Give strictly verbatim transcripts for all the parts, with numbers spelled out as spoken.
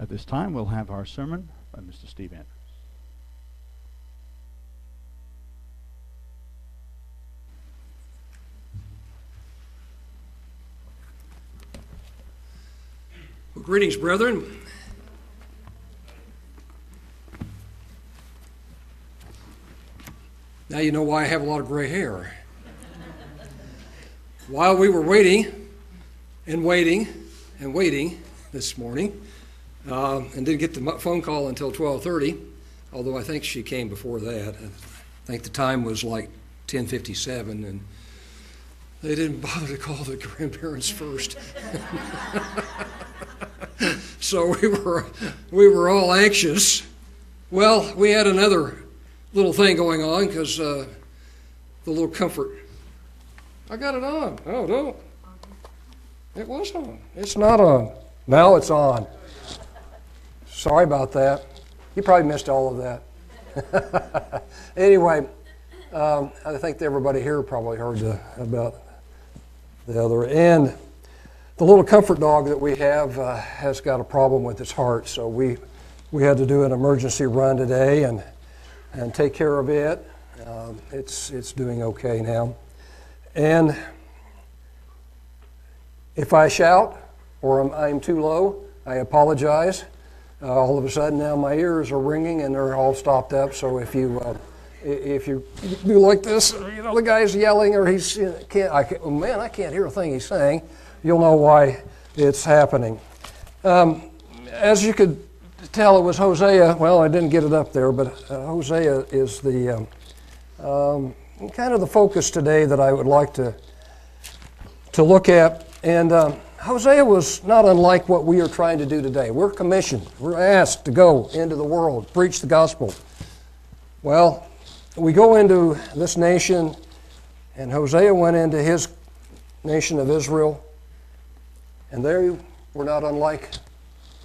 At this time, we'll have our sermon by Mister Steve Andrews. Well, greetings, brethren. Now you know why I have a lot of gray hair. While we were waiting and waiting and waiting this morning, uh, and didn't get the phone call until twelve thirty, although I think she came before that. I think the time was like ten fifty-seven, and they didn't bother to call the grandparents first. So we were, we were all anxious. Well, we had another little thing going on because uh, the little comfort. I got it on. Oh, don't. It was on. It's not on. Now it's on. Sorry about that. You probably missed all of that. Anyway, um, I think everybody here probably heard the, about the other end. The little comfort dog that we have uh, has got a problem with its heart, so we we had to do an emergency run today and and take care of it. Uh, it's it's doing okay now. And if I shout or I'm, I'm too low, I apologize. Uh, all of a sudden now my ears are ringing and they're all stopped up. So if you uh, if you do like this, you know the guy's yelling or he's can't I can't, oh man I can't hear a thing he's saying. You'll know why it's happening. Um, as you could tell, it was Hosea. Well, I didn't get it up there, but uh, Hosea is the um, um, kind of the focus today that I would like to to look at. And um, Hosea was not unlike what we are trying to do today. We're commissioned. We're asked to go into the world, preach the gospel. Well, we go into this nation, and Hosea went into his nation of Israel. And they were not unlike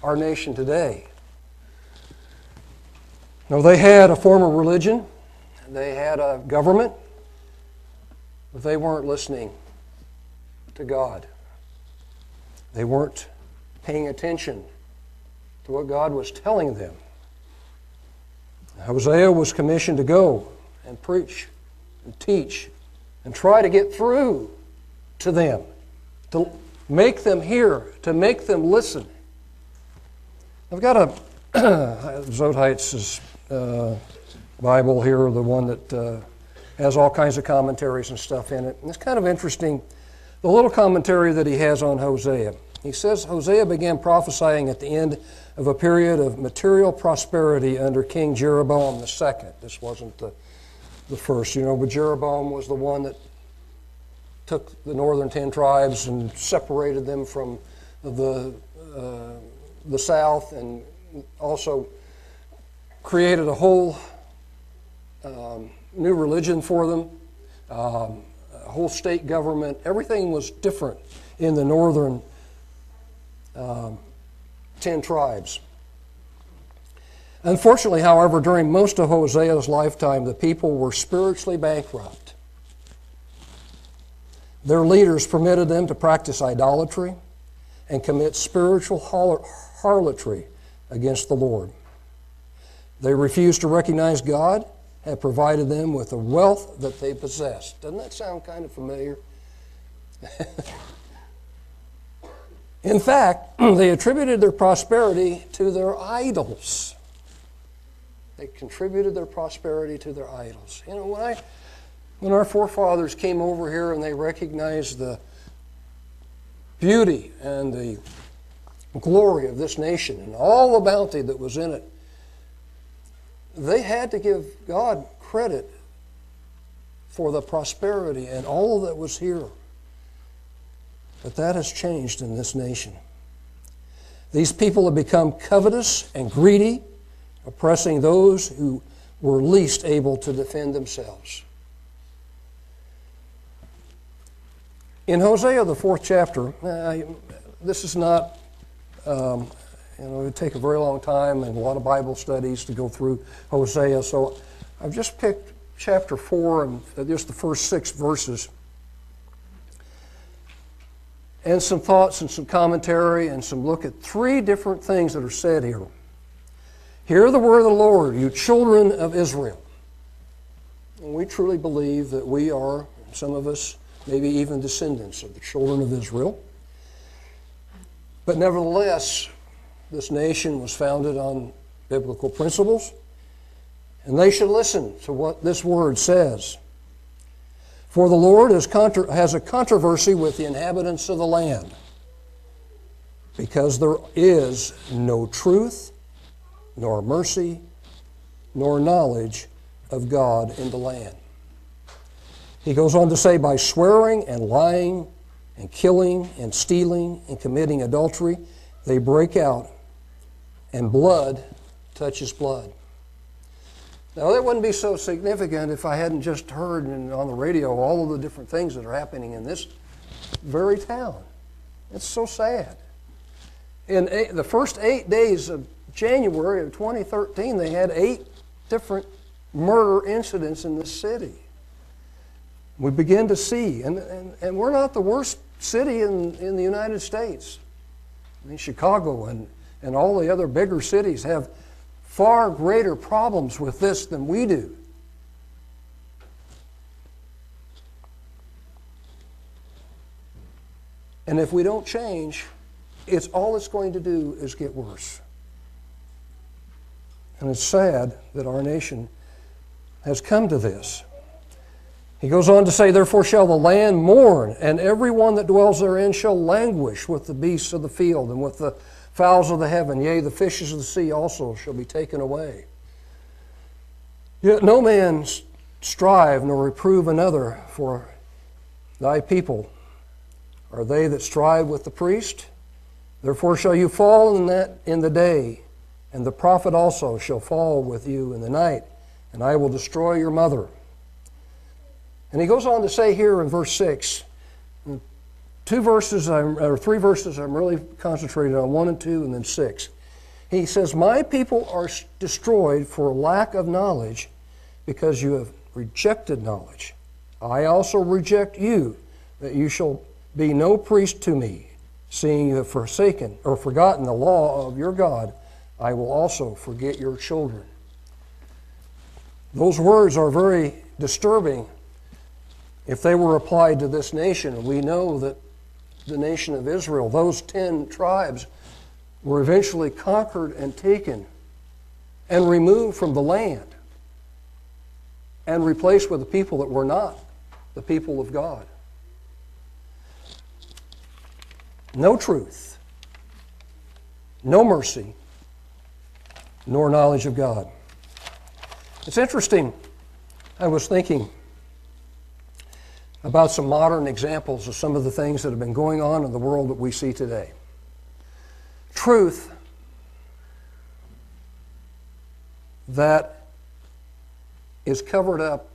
our nation today. No, they had a form of religion, they had a government, but they weren't listening to God. They weren't paying attention to what God was telling them. Hosea was commissioned to go and preach and teach and try to get through to them, to make them hear, to make them listen. I've got a Zoetheit's uh, Bible here, the one that uh, has all kinds of commentaries and stuff in it. And it's kind of interesting, the little commentary that he has on Hosea. He says, Hosea began prophesying at the end of a period of material prosperity under King Jeroboam the second. This wasn't the, the first, you know, but Jeroboam was the one that took the northern ten tribes and separated them from the uh, the south, and also created a whole um, new religion for them, um, a whole state government. Everything was different in the northern um, ten tribes. Unfortunately, however, during most of Hosea's lifetime, the people were spiritually bankrupt. Their leaders permitted them to practice idolatry and commit spiritual harlotry against the Lord. They refused to recognize God had provided them with the wealth that they possessed. Doesn't that sound kind of familiar? In fact, they attributed their prosperity to their idols. They contributed their prosperity to their idols. You know, when I... When our forefathers came over here and they recognized the beauty and the glory of this nation and all the bounty that was in it, they had to give God credit for the prosperity and all that was here. But that has changed in this nation. These people have become covetous and greedy, oppressing those who were least able to defend themselves. In Hosea, the fourth chapter, uh, this is not, um, you know, it would take a very long time and a lot of Bible studies to go through Hosea. So I've just picked chapter four and just the first six verses. and some thoughts and some commentary and some look at three different things that are said here. Hear the word of the Lord, you children of Israel. And we truly believe that we are, some of us, maybe even descendants of the children of Israel. But nevertheless, this nation was founded on biblical principles, and they should listen to what this word says. For the Lord is contra- has a controversy with the inhabitants of the land, because there is no truth, nor mercy, nor knowledge of God in the land. He goes on to say, by swearing and lying and killing and stealing and committing adultery, they break out, and blood touches blood. Now, that wouldn't be so significant if I hadn't just heard on the radio all of the different things that are happening in this very town. It's so sad. In eight, the first eight days of January of twenty thirteen, they had eight different murder incidents in this city. We begin to see, and, and, and we're not the worst city in, in the United States. I mean, Chicago and, and all the other bigger cities have far greater problems with this than we do. And if we don't change, it's all it's going to do is get worse. And it's sad that our nation has come to this. He goes on to say, therefore shall the land mourn, and everyone that dwells therein shall languish with the beasts of the field and with the fowls of the heaven. Yea, the fishes of the sea also shall be taken away. Yet no man strive nor reprove another, for thy people are they that strive with the priest. Therefore shall you fall in that in the day, and the prophet also shall fall with you in the night, and I will destroy your mother. And he goes on to say here in verse six, two verses, I'm, or three verses I'm really concentrated on, one and two and then six. He says, my people are destroyed for lack of knowledge, because you have rejected knowledge. I also reject you, that you shall be no priest to me, seeing you have forsaken or forgotten the law of your God. I will also forget your children. Those words are very disturbing if they were applied to this nation. We know that the nation of Israel, those ten tribes, were eventually conquered and taken and removed from the land and replaced with the people that were not the people of God. No truth, no mercy, nor knowledge of God. It's interesting. I was thinking about some modern examples of some of the things that have been going on in the world that we see today. Truth that is covered up,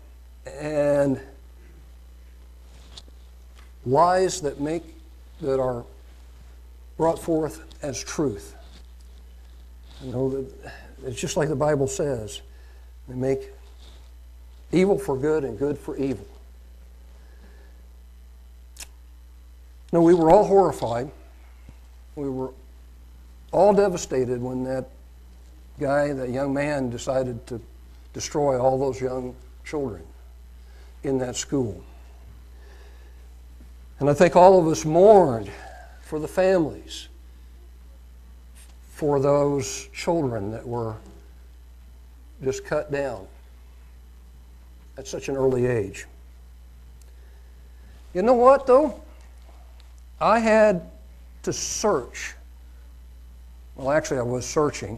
and lies that make that are brought forth as truth. You know, that it's just like the Bible says, they make evil for good and good for evil. No, we were all horrified. We were all devastated when that guy, that young man, decided to destroy all those young children in that school. And I think all of us mourned for the families, for those children that were just cut down at such an early age. You know what, though? I had to search, well actually I was searching,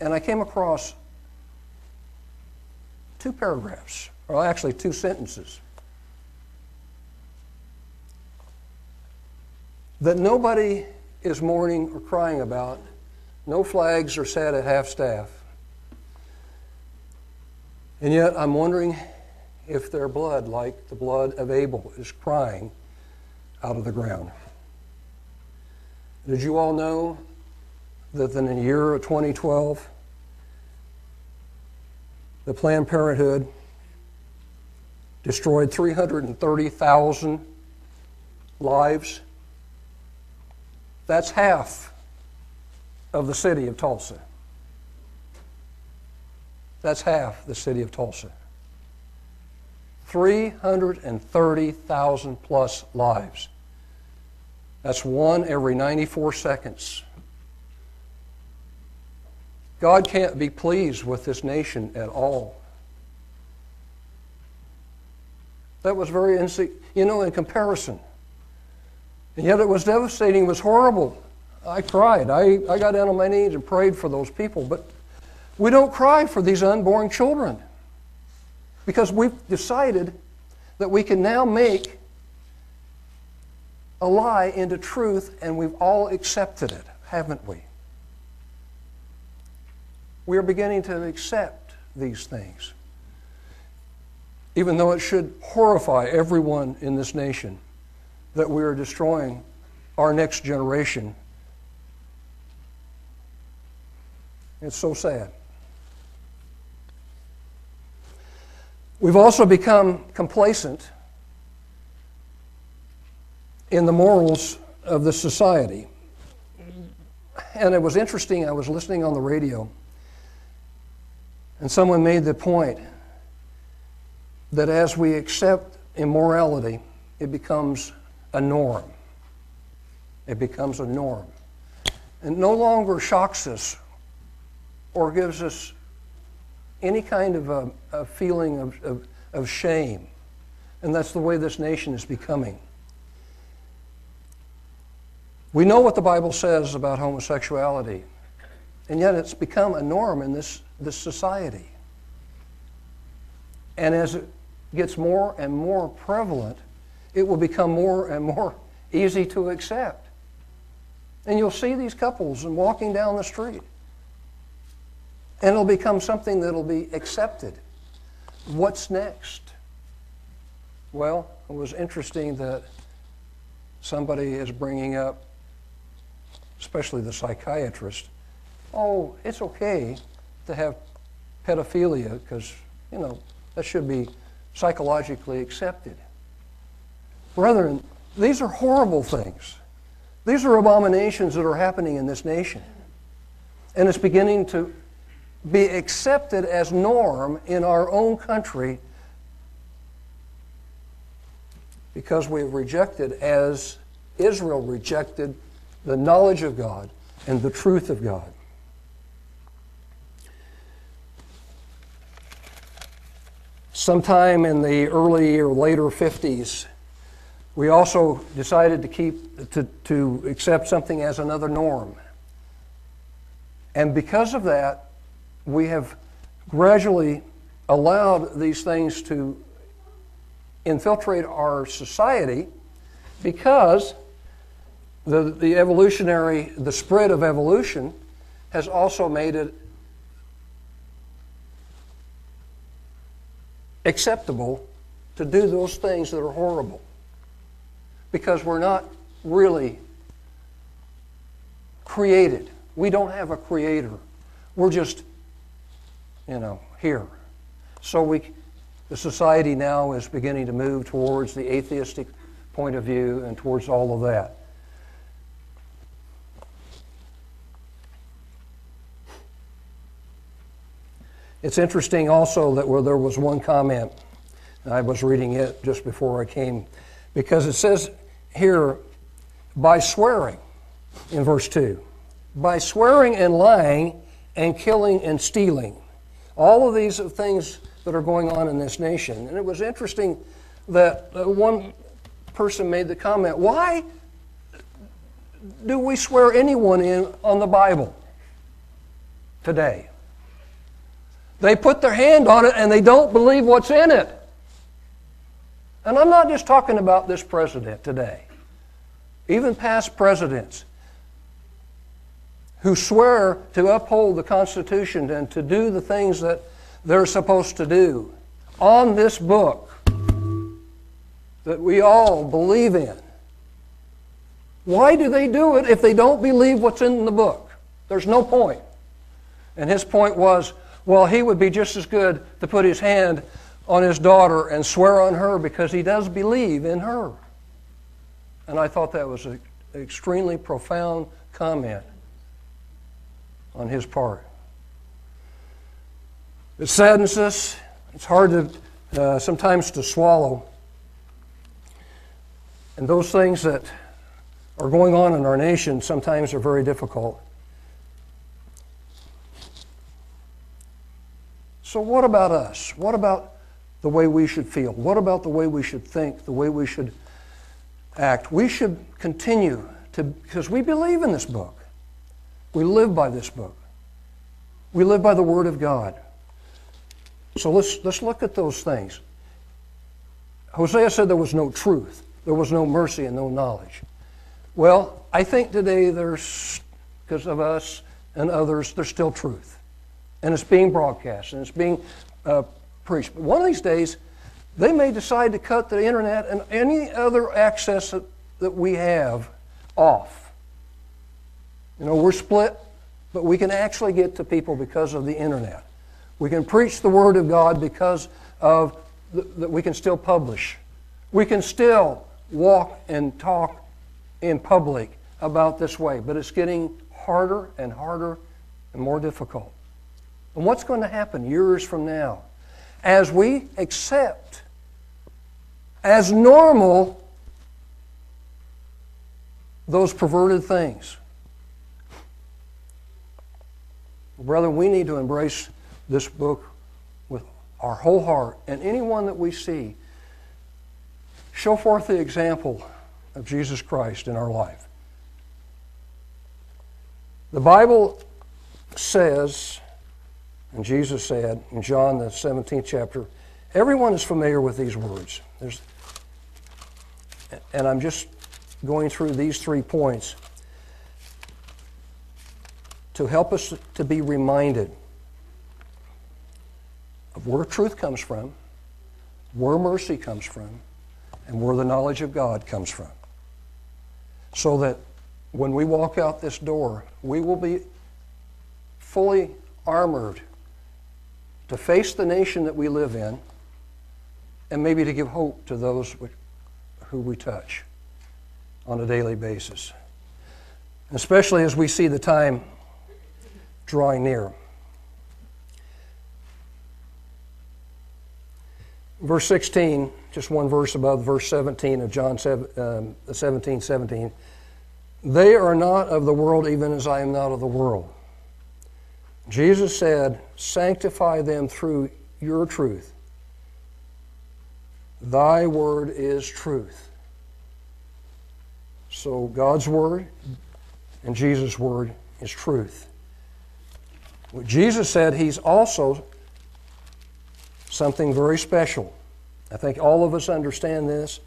and I came across two paragraphs, or actually two sentences, that nobody is mourning or crying about, no flags are set at half-staff, and yet I'm wondering if their blood, like the blood of Abel, is crying out of the ground. Did you all know that in the year of twenty twelve, the Planned Parenthood destroyed three hundred thirty thousand lives, that's half of the city of Tulsa. That's half the city of Tulsa. three hundred thirty thousand plus lives. That's one every ninety-four seconds. God can't be pleased with this nation at all. That was very, you know, in comparison. And yet it was devastating, it was horrible. I cried. I, I got down on my knees and prayed for those people. But we don't cry for these unborn children because we've decided that we can now make a lie into truth, and we've all accepted it, haven't we? We are beginning to accept these things, even though it should horrify everyone in this nation that we are destroying our next generation. It's so sad. We've also become complacent in the morals of the society. And it was interesting, I was listening on the radio, and someone made the point that as we accept immorality, it becomes a norm. It becomes a norm. And no longer shocks us or gives us any kind of a, a feeling of, of, of shame. And that's the way this nation is becoming. We know what the Bible says about homosexuality, and yet it's become a norm in this, this society. And as it gets more and more prevalent, it will become more and more easy to accept. And you'll see these couples and walking down the street, and it'll become something that'll be accepted. What's next? Well, it was interesting that somebody is bringing up, especially the psychiatrist, oh, it's okay to have pedophilia because, you know, that should be psychologically accepted. Brethren, these are horrible things. These are abominations that are happening in this nation. And it's beginning to be accepted as norm in our own country because we have rejected, as Israel rejected, the knowledge of God and the truth of God. Sometime in the early or later fifties, we also decided to keep to, to accept something as another norm. And because of that, we have gradually allowed these things to infiltrate our society because the, the evolutionary, the spread of evolution has also made it acceptable to do those things that are horrible because we're not really created. We don't have a creator. We're just, you know, here. So we, the society now is beginning to move towards the atheistic point of view and towards all of that. It's interesting also that where there was one comment, and I was reading it just before I came, because it says here, by swearing, in verse two, by swearing and lying and killing and stealing. All of these are things that are going on in this nation. And it was interesting that one person made the comment, why do we swear anyone in on the Bible today? They put their hand on it and they don't believe what's in it. And I'm not just talking about this president today. Even past presidents who swear to uphold the Constitution and to do the things that they're supposed to do on this book that we all believe in. Why do they do it if they don't believe what's in the book? There's no point. And his point was, well, he would be just as good to put his hand on his daughter and swear on her because he does believe in her. And I thought that was an extremely profound comment on his part. It saddens us. It's hard to, uh, sometimes to swallow. And those things that are going on in our nation sometimes are very difficult. So what about us? What about the way we should feel? What about the way we should think, the way we should act? We should continue to, because we believe in this book. We live by this book. We live by the Word of God. So let's, let's look at those things. Hosea said there was no truth. There was no mercy and no knowledge. Well, I think today there's, because of us and others, there's still truth. And it's being broadcast and it's being uh, preached. But one of these days, they may decide to cut the internet and any other access that, that we have off. You know, we're split, but we can actually get to people because of the internet. We can preach the Word of God because of th- that we can still publish. We can still walk and talk in public about this way, but it's getting harder and harder and more difficult. And what's going to happen years from now? As we accept as normal those perverted things. Brother, we need to embrace this book with our whole heart, and anyone that we see, show forth the example of Jesus Christ in our life. The Bible says, and Jesus said in John the seventeenth chapter, everyone is familiar with these words. There's, and I'm just going through these three points to help us to be reminded of where truth comes from, where mercy comes from, and where the knowledge of God comes from. So that when we walk out this door, we will be fully armored to face the nation that we live in, and maybe to give hope to those who we touch on a daily basis, especially as we see the time drawing near. Verse sixteen, just one verse above verse seventeen of John seventeen seventeen, they are not of the world even as I am not of the world. Jesus said, sanctify them through your truth. Thy word is truth. So God's word and Jesus' word is truth. What Jesus said, he's also something very special. I think all of us understand this.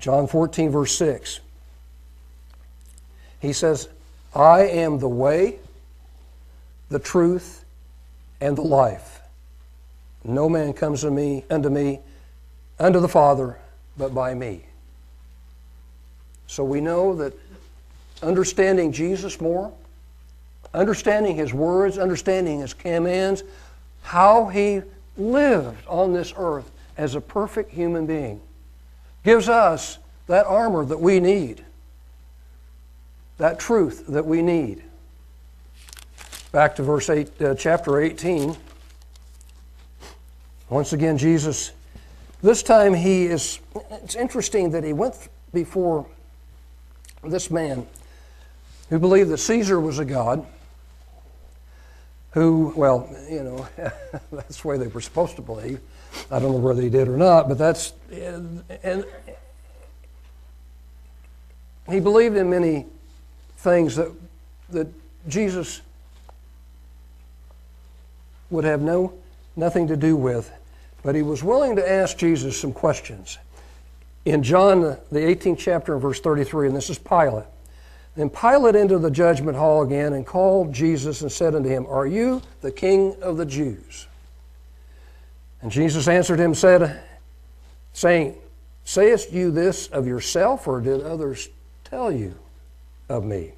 John fourteen, verse six. He says, I am the way, the truth, and the life. No man comes to me, unto me, unto the Father, but by me. So we know that understanding Jesus more, understanding his words, understanding his commands, how he lived on this earth as a perfect human being, gives us that armor that we need, that truth that we need. Back to verse eight, uh, chapter eighteen. Once again, Jesus, this time he is, it's interesting that he went before this man who believed that Caesar was a god, who, well, you know, that's the way they were supposed to believe. I don't know whether he did or not, but that's, and he believed in many things that, that Jesus would have no, nothing to do with, but he was willing to ask Jesus some questions. In John, the eighteenth chapter, verse thirty-three, and this is Pilate. Then Pilate entered the judgment hall again and called Jesus and said unto him, are you the King of the Jews? And Jesus answered him, said, saying, sayest you this of yourself, or did others tell you of me?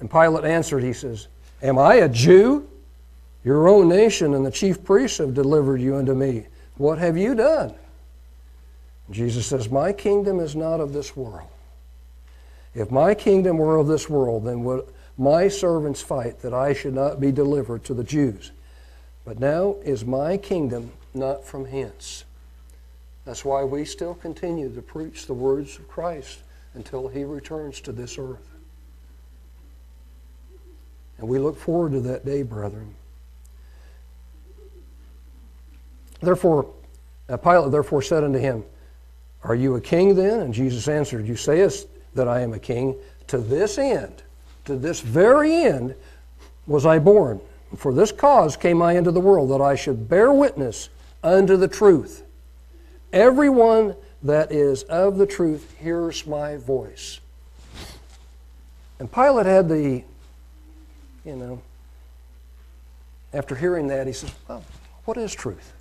And Pilate answered, he says, am I a Jew? Your own nation and the chief priests have delivered you unto me. What have you done? Jesus says, my kingdom is not of this world. If my kingdom were of this world, then would my servants fight that I should not be delivered to the Jews. But now is my kingdom not from hence. That's why we still continue to preach the words of Christ until he returns to this earth. And we look forward to that day, brethren. Therefore, Pilate therefore said unto him, Are you a king then? And Jesus answered, You sayest that I am a king. To this end, to this very end, was I born. For this cause came I into the world, that I should bear witness unto the truth. Everyone that is of the truth hears my voice. And Pilate had the, you know, after hearing that, he says, well, what is truth?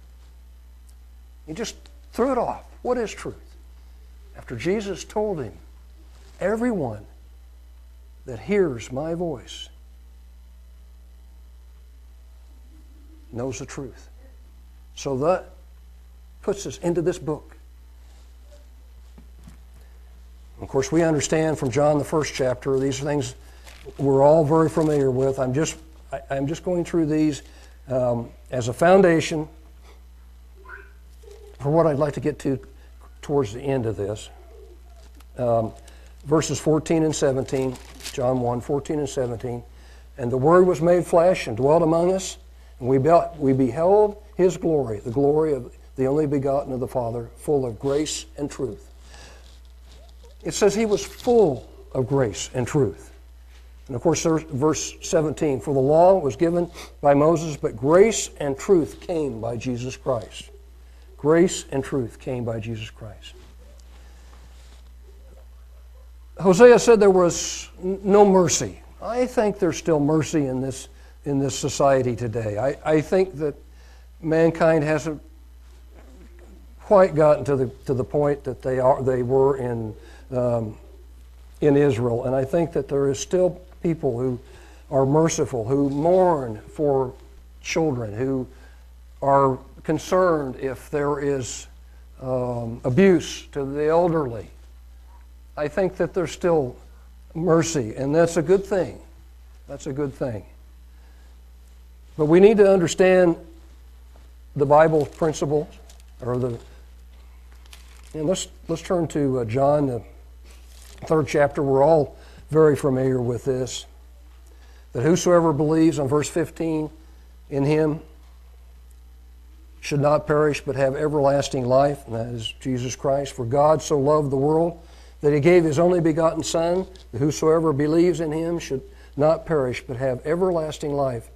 He just threw it off. What is truth? After Jesus told him, everyone that hears my voice knows the truth. So that puts us into this book. Of course, we understand from John the first chapter, these are things we're all very familiar with. I'm just, I, I'm just going through these um, as a foundation for what I'd like to get to towards the end of this. Um, verses fourteen and seventeen, John one, fourteen and seventeen. And the Word was made flesh and dwelt among us, and we, be we beheld His glory, the glory of the only begotten of the Father, full of grace and truth. It says He was full of grace and truth. And of course, verse seventeen, For the law was given by Moses, but grace and truth came by Jesus Christ. Grace and truth came by Jesus Christ. Hosea said there was no mercy. I think there's still mercy in this, in this society today. I, I think that mankind hasn't quite gotten to the, to the point that they, are, they were in, um, in Israel. And I think that there is still people who are merciful, who mourn for children, who are concerned if there is um, abuse to the elderly. I think that there's still mercy, and that's a good thing. That's a good thing. But we need to understand the Bible principle, or the, and let's, let's turn to uh, John, the third chapter. We're all very familiar with this, that whosoever believes, on verse fifteen, in him should not perish but have everlasting life, and that is Jesus Christ. For God so loved the world that He gave His only begotten Son, that whosoever believes in Him should not perish but have everlasting life.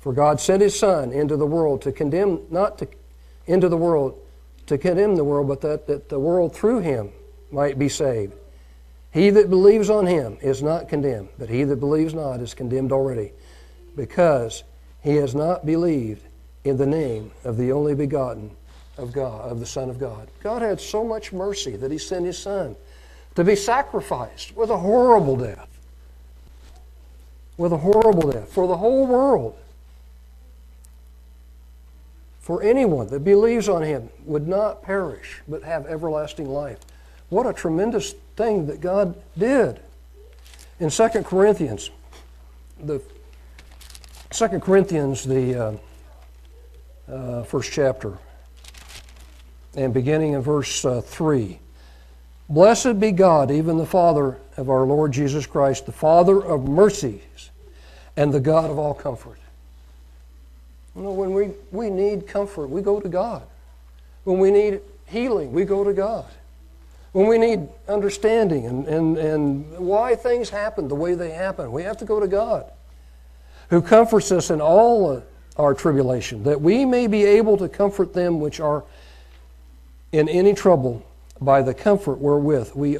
For God sent His Son into the world to condemn, not to, into the world to condemn the world, but that, that the world through Him might be saved. He that believes on Him is not condemned, but he that believes not is condemned already, because he has not believed in the name of the only begotten of God, of the Son of God. God had so much mercy that He sent His Son to be sacrificed with a horrible death. With a horrible death for the whole world. For anyone that believes on Him would not perish but have everlasting life. What a tremendous thing that God did. In Second Corinthians, the Second Corinthians, the... Uh, Uh, first chapter, and beginning in verse uh, three. Blessed be God, even the Father of our Lord Jesus Christ, the Father of mercies, and the God of all comfort. You know, when we, we need comfort, we go to God. When we need healing, we go to God. When we need understanding and, and, and why things happen the way they happen, we have to go to God, who comforts us in all uh, our tribulation, that we may be able to comfort them which are in any trouble by the comfort wherewith we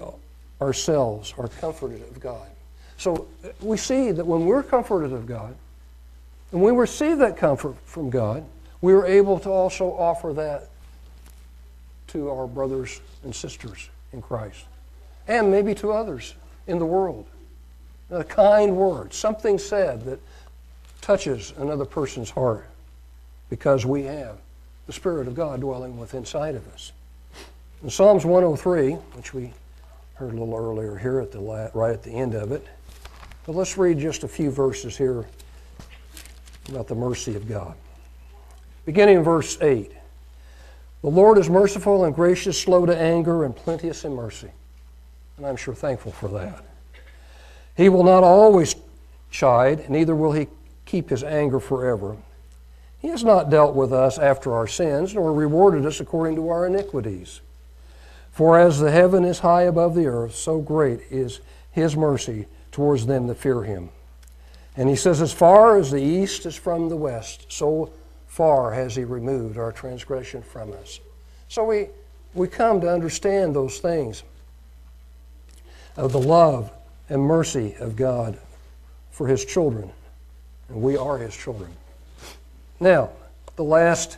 ourselves are comforted of God. So we see that when we're comforted of God, and we receive that comfort from God, we are able to also offer that to our brothers and sisters in Christ, and maybe to others in the world. A kind word, something said that touches another person's heart, because we have the Spirit of God dwelling within inside of us. In Psalms one oh three, which we heard a little earlier here at the la right at the end of it. But let's read just a few verses here about the mercy of God. Beginning in verse eight. The Lord is merciful and gracious, slow to anger, and plenteous in mercy. And I'm sure thankful for that. He will not always chide, neither will he keep his anger forever. He has not dealt with us after our sins, nor rewarded us according to our iniquities. For as the heaven is high above the earth, so great is his mercy towards them that fear him. And he says, as far as the east is from the west, so far has he removed our transgression from us. So we, we come to understand those things of the love and mercy of God for his children. And we are his children. Now, the last,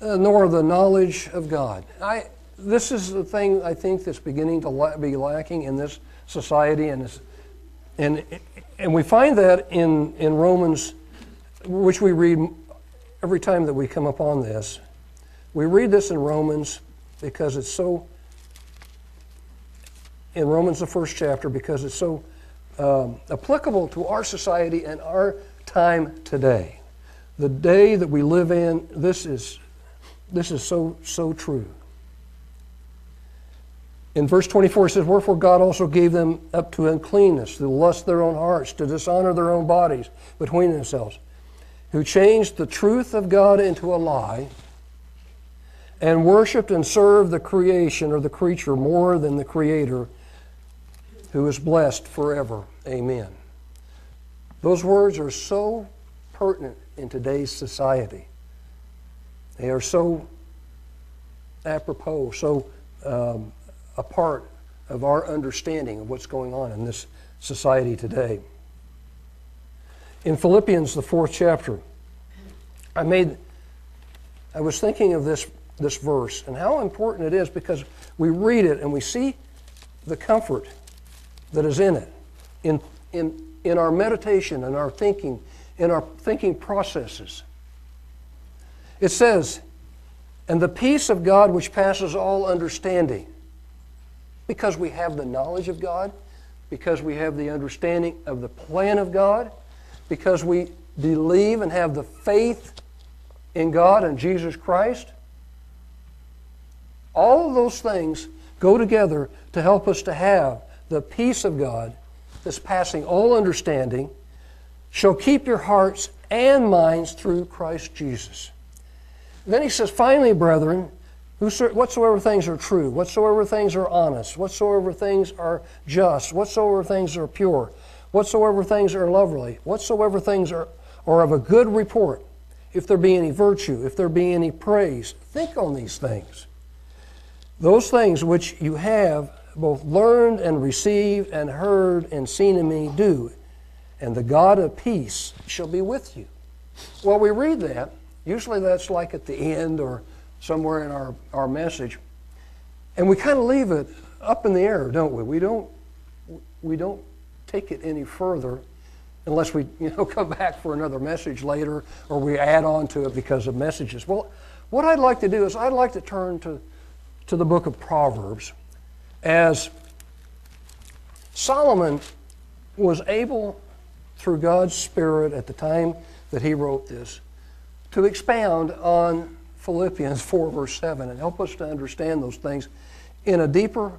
uh, nor the knowledge of God. I, this is the thing I think that's beginning to la be lacking in this society, and this, and and we find that in, in Romans, which we read every time that we come upon this. We read this in Romans because it's so, in Romans the first chapter, because it's so um, applicable to our society and our time today. The day that we live in, this is, this is so, so true. In verse twenty-four it says, wherefore God also gave them up to uncleanness, to the lust of their own hearts, to dishonor their own bodies between themselves, who changed the truth of God into a lie, and worshipped and served the creation or the creature more than the Creator, who is blessed forever. Amen. Those words are so pertinent in today's society. They are so apropos, so um, a part of our understanding of what's going on in this society today. In Philippians, the fourth chapter, I made, I was thinking of this, this verse and how important it is, because we read it and we see the comfort that is in it, in, in, in our meditation and our thinking, in our thinking processes. It says, and the peace of God which passes all understanding, because we have the knowledge of God, because we have the understanding of the plan of God, because we believe and have the faith in God and Jesus Christ. All of those things go together to help us to have the peace of God that's passing all understanding, shall keep your hearts and minds through Christ Jesus. And then he says, finally, brethren, whatsoever things are true, whatsoever things are honest, whatsoever things are just, whatsoever things are pure, whatsoever things are lovely, whatsoever things are, are of a good report, if there be any virtue, if there be any praise, think on these things. Those things which you have both learned and received and heard and seen in me do, and the God of peace shall be with you. Well, we read that. Usually that's like at the end or somewhere in our, our message. And we kind of leave it up in the air, don't we? We don't, we don't take it any further unless we you know, come back for another message later, or we add on to it because of messages. Well, what I'd like to do is I'd like to turn to, to the book of Proverbs, as Solomon was able, through God's Spirit at the time that he wrote this, to expound on Philippians four verse seven and help us to understand those things in a deeper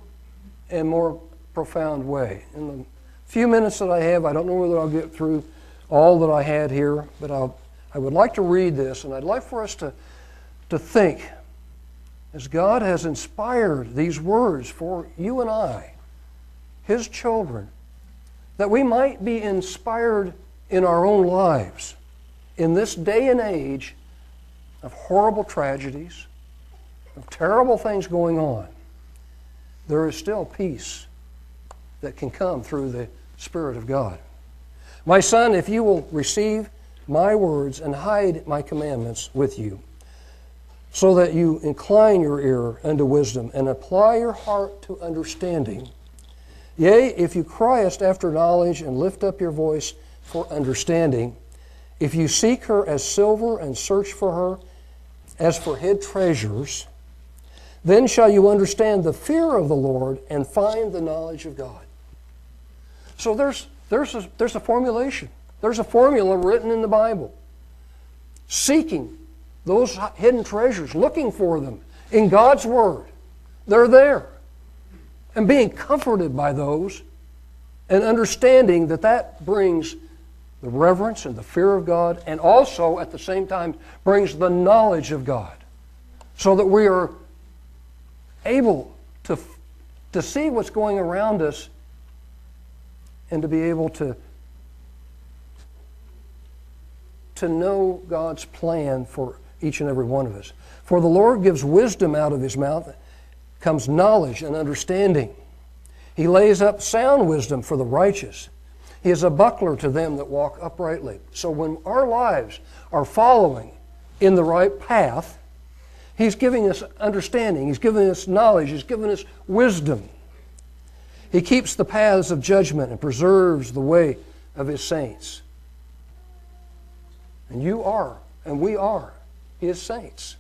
and more profound way. In the few minutes that I have, I don't know whether I'll get through all that I had here, but I'll, I would like to read this, and I'd like for us to, to think, as God has inspired these words for you and I, his children, that we might be inspired in our own lives in this day and age of horrible tragedies, of terrible things going on. There is still peace that can come through the Spirit of God. My son, if you will receive my words and hide my commandments with you, so that you incline your ear unto wisdom and apply your heart to understanding, yea, if you criest after knowledge and lift up your voice for understanding, if you seek her as silver and search for her as for hid treasures, Then shall you understand the fear of the Lord and find the knowledge of God. So there's, there's, a, there's a formulation. There's a formula written in the Bible. Seeking those hidden treasures, looking for them in God's Word. They're there. And being comforted by those and understanding that that brings the reverence and the fear of God, and also at the same time brings the knowledge of God, so that we are able to, to see what's going around us and to be able to, to know God's plan for each and every one of us. For the Lord gives wisdom, out of His mouth comes knowledge and understanding. He lays up sound wisdom for the righteous. He is a buckler to them that walk uprightly. So when our lives are following in the right path, He's giving us understanding. He's giving us knowledge. He's giving us wisdom. He keeps the paths of judgment and preserves the way of His saints. And you are, and we are, His saints.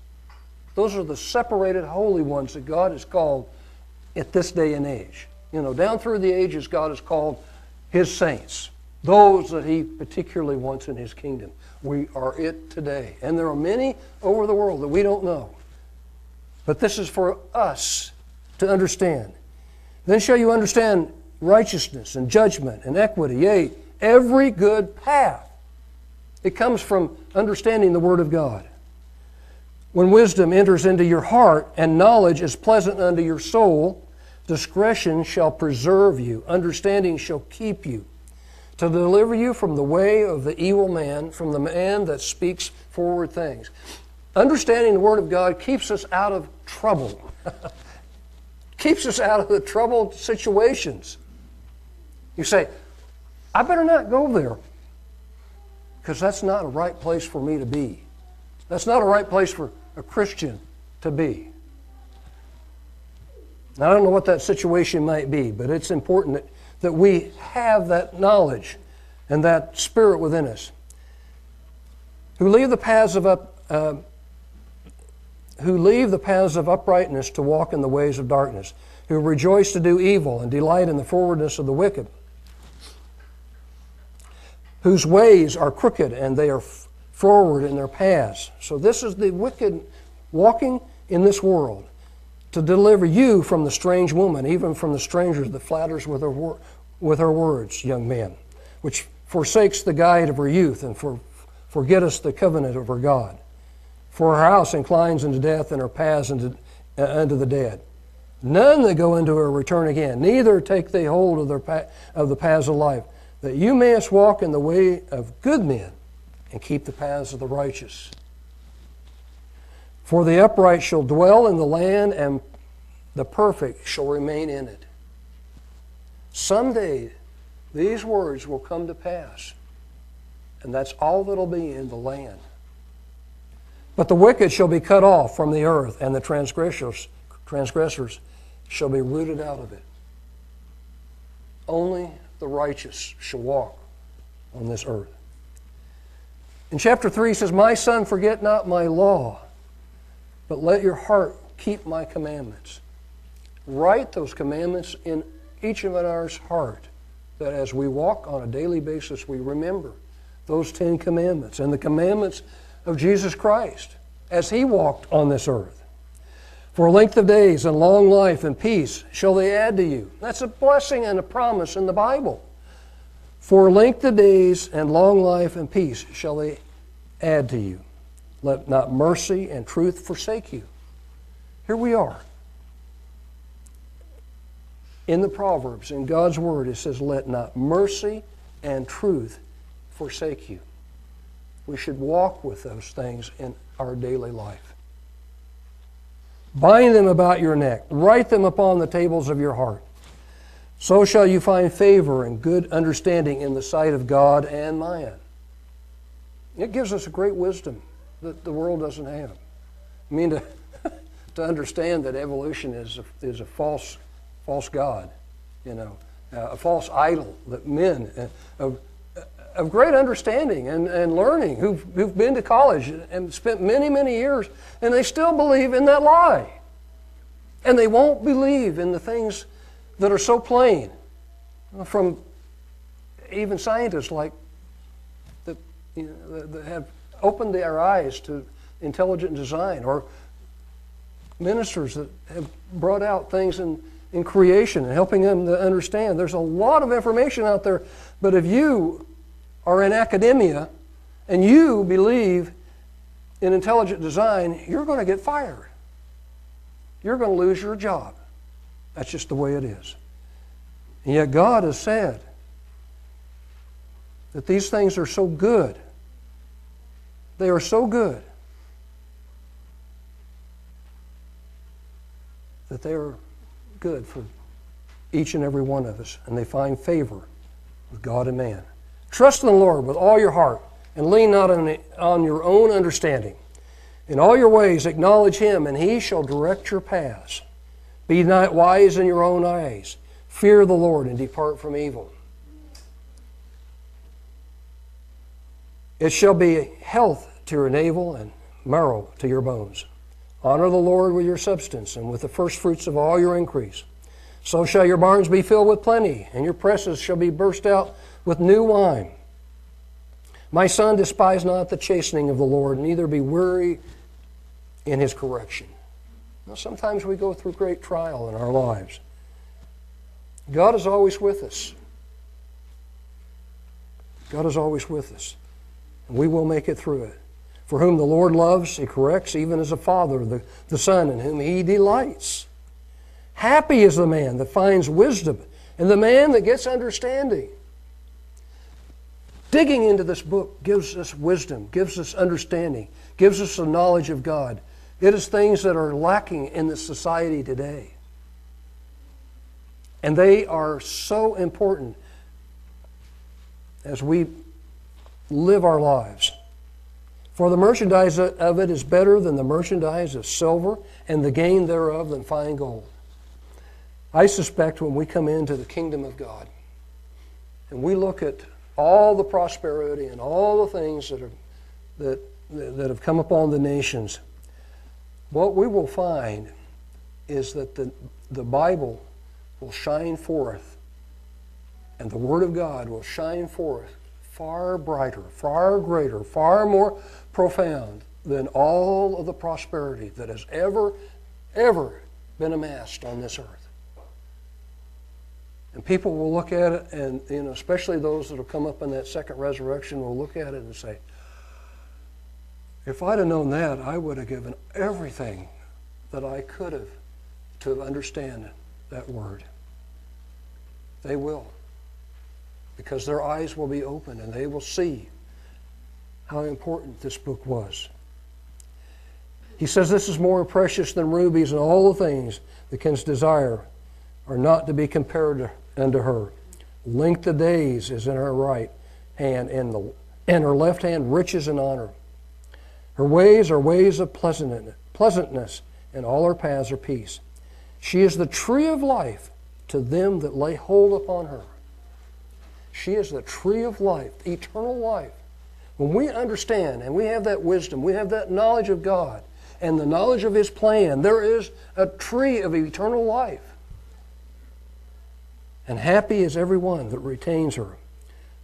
Those are the separated holy ones that God has called at this day and age. You know, down through the ages, God has called His saints, those that He particularly wants in His kingdom. We are it today. And there are many over the world that we don't know. But this is for us to understand. Then shall you understand righteousness and judgment and equity, yea, every good path. It comes from understanding the Word of God. When wisdom enters into your heart and knowledge is pleasant unto your soul, discretion shall preserve you, understanding shall keep you, to deliver you from the way of the evil man, from the man that speaks forward things. Understanding the Word of God keeps us out of trouble. Keeps us out of the troubled situations. You say, I better not go there, because that's not a right place for me to be. That's not a right place for a Christian to be. Now, I don't know what that situation might be, but it's important that, that we have that knowledge and that spirit within us. Who leave the paths of up, uh, who leave the paths of uprightness to walk in the ways of darkness, who rejoice to do evil and delight in the forwardness of the wicked, whose ways are crooked and they are f- forward in their paths. So this is the wicked walking in this world, to deliver you from the strange woman, even from the stranger that flatters with her, wor- with her words, young men, which forsakes the guide of her youth and for- forgetteth the covenant of her God. For her house inclines unto death, and her paths unto, uh, unto the dead. None that go into her return again, neither take they hold of, their pa- of the paths of life, that you mayest walk in the way of good men and keep the paths of the righteous. For the upright shall dwell in the land, and the perfect shall remain in it. Someday, these words will come to pass, and that's all that'll be in the land. But the wicked shall be cut off from the earth, and the transgressors, transgressors shall be rooted out of it. Only the righteous shall walk on this earth. In chapter three, he says, My son, forget not my law, but let your heart keep my commandments. Write those commandments in each of our heart, that as we walk on a daily basis, we remember those Ten Commandments and the commandments of Jesus Christ as He walked on this earth. For length of days and long life and peace shall they add to you. That's a blessing and a promise in the Bible. For length of days and long life and peace shall they add to you. Let not mercy and truth forsake you. Here we are. In the Proverbs, in God's Word, it says, let not mercy and truth forsake you. We should walk with those things in our daily life. Bind them about your neck. Write them upon the tables of your heart. So shall you find favor and good understanding in the sight of God and man. It gives us a great wisdom that the world doesn't have. I mean, to, to understand that evolution is a, is a false false god, you know, uh, a false idol that men uh, of, of great understanding and, and learning who've, who've been to college and spent many, many years, and they still believe in that lie. And they won't believe in the things that are so plain from even scientists like that, you know, that have opened their eyes to intelligent design, or ministers that have brought out things in, in creation and helping them to understand. There's a lot of information out there, but if you are in academia and you believe in intelligent design, you're going to get fired. You're going to lose your job. That's just the way it is. And yet God has said that these things are so good. They are so good that they are good for each and every one of us, and they find favor with God and man. Trust in the Lord with all your heart, and lean not on, the, on your own understanding. In all your ways acknowledge Him, and He shall direct your paths. Be not wise in your own eyes. Fear the Lord and depart from evil. It shall be health to your navel and marrow to your bones. Honor the Lord with your substance and with the first fruits of all your increase. So shall your barns be filled with plenty, and your presses shall be burst out with new wine. My son, despise not the chastening of the Lord, neither be weary in His correction. Now, sometimes we go through great trial in our lives. God is always with us. God is always with us. And we will make it through it. For whom the Lord loves, He corrects, even as a father, the, the son in whom He delights. Happy is the man that finds wisdom, and the man that gets understanding. Digging into this book gives us wisdom, gives us understanding, gives us the knowledge of God. It is things that are lacking in this society today. And they are so important as we live our lives. For the merchandise of it is better than the merchandise of silver, and the gain thereof than fine gold. I suspect when we come into the kingdom of God and we look at all the prosperity and all the things that, are, that, that have come upon the nations, what we will find is that the, the Bible will shine forth, and the Word of God will shine forth far brighter, far greater, far more profound than all of the prosperity that has ever, ever been amassed on this earth. And people will look at it, and you know, especially those that will come up in that second resurrection will look at it and say, if I'd have known that, I would have given everything that I could have to understand that word. They will. Because their eyes will be open and they will see how important this book was. He says, this is more precious than rubies, and all the things that canst desire are not to be compared unto her. Length of days is in her right hand, and the and her left hand riches and honor. Her ways are ways of pleasantness, and all her paths are peace. She is the tree of life to them that lay hold upon her. She is the tree of life, eternal life. When we understand and we have that wisdom, we have that knowledge of God and the knowledge of His plan, there is a tree of eternal life. And happy is everyone that retains her.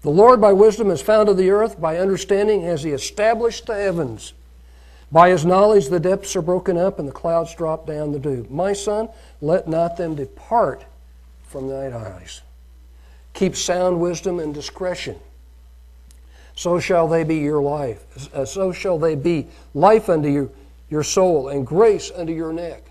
The Lord by wisdom has founded the earth, by understanding has He established the heavens. By His knowledge the depths are broken up, and the clouds drop down the dew. My son, let not them depart from thine eyes. Keep sound wisdom and discretion. So shall they be your life. So shall they be life unto you, your soul, and grace unto your neck.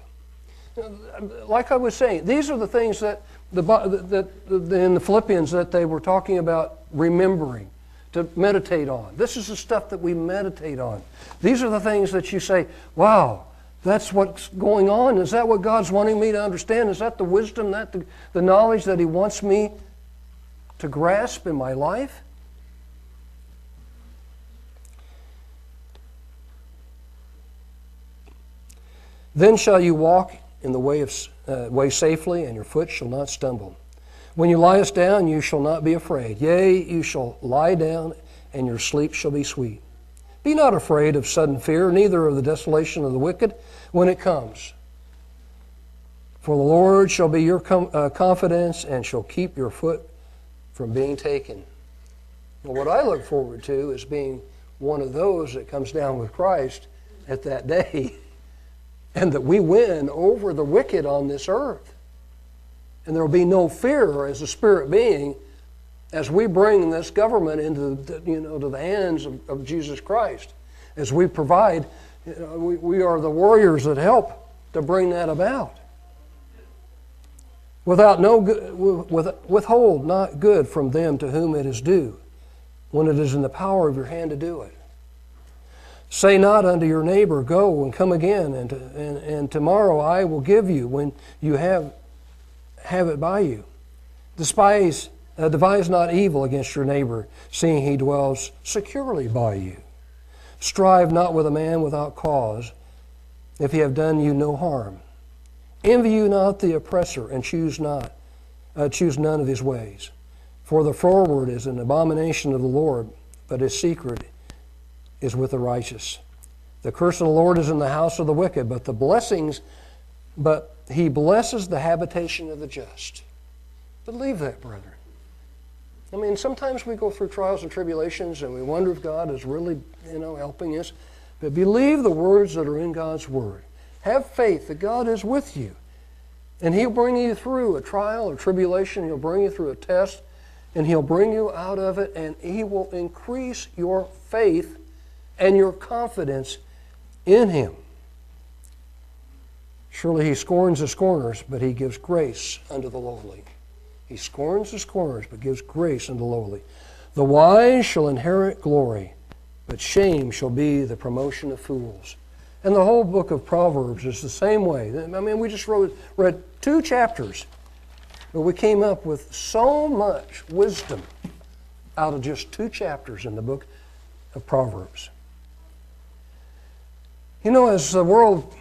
Like I was saying, these are the things that, the, that in the Philippians that they were talking about remembering, to meditate on. This is the stuff that we meditate on. These are the things that you say, wow, that's what's going on. Is that what God's wanting me to understand? Is that the wisdom, that the, the knowledge that He wants me to grasp in my life? Then shall you walk in the way, of, uh, way safely, and your foot shall not stumble. When you liest down, you shall not be afraid. Yea, you shall lie down, and your sleep shall be sweet. Be not afraid of sudden fear, neither of the desolation of the wicked, when it comes. For the Lord shall be your com- uh, confidence and shall keep your foot from being taken. Well, what I look forward to is being one of those that comes down with Christ at that day, and that we win over the wicked on this earth. And there will be no fear as a spirit being as we bring this government into the, you know, to the hands of, of Jesus Christ. As we provide, you know, we, we are the warriors that help to bring that about. Without no good, with, withhold not good from them to whom it is due, when it is in the power of your hand to do it. Say not unto your neighbor, go and come again, and, to, and, and tomorrow I will give you when you have, have it by you. Despise, uh, devise not evil against your neighbor, seeing he dwells securely by you. Strive not with a man without cause, if he have done you no harm. Envy you not the oppressor, and choose not, uh, choose none of his ways. For the forward is an abomination of the Lord, but his secret is with the righteous. The curse of the Lord is in the house of the wicked, but the blessings, but he blesses the habitation of the just. Believe that, brethren. I mean, sometimes we go through trials and tribulations, and we wonder if God is really, you know, helping us. But believe the words that are in God's word. Have faith that God is with you. And he'll bring you through a trial or tribulation. He'll bring you through a test. And he'll bring you out of it. And he will increase your faith and your confidence in him. Surely he scorns the scorners, but he gives grace unto the lowly. He scorns the scorners, but gives grace unto the lowly. The wise shall inherit glory, but shame shall be the promotion of fools. And the whole book of Proverbs is the same way. I mean, we just wrote, read two chapters, but we came up with so much wisdom out of just two chapters in the book of Proverbs. You know, as the world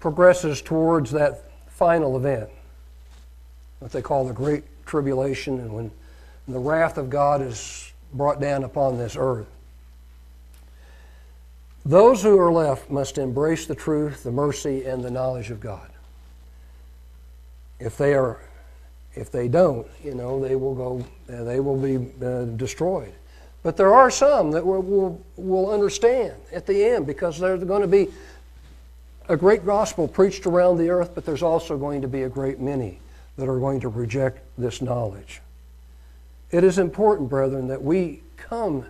progresses towards that final event, what they call the Great Tribulation, and when the wrath of God is brought down upon this earth, those who are left must embrace the truth, the mercy, and the knowledge of God. If they are, if they don't, you know, they will go, they will be uh, destroyed. But there are some that will, will will understand at the end, because there's going to be a great gospel preached around the earth, but there's also going to be a great many that are going to reject this knowledge. It is important, brethren, that we come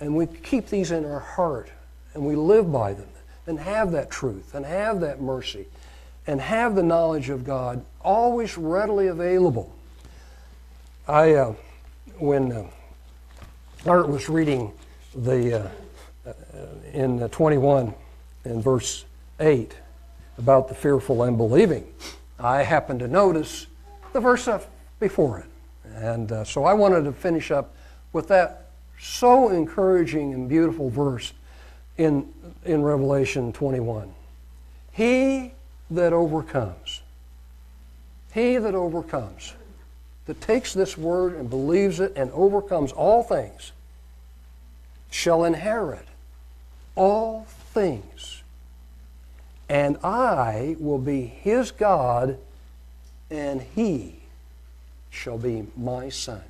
and we keep these in our heart, and we live by them, and have that truth, and have that mercy, and have the knowledge of God always readily available. I, uh, when uh, Art was reading the uh, uh, in uh, twenty-one in verse eight about the fearful and believing, I happened to notice the verse up before it, and uh, so I wanted to finish up with that so encouraging and beautiful verse in in Revelation twenty-one. He that overcomes, he that overcomes, that takes this word and believes it and overcomes all things, shall inherit all things, and I will be his God, and he shall be my son.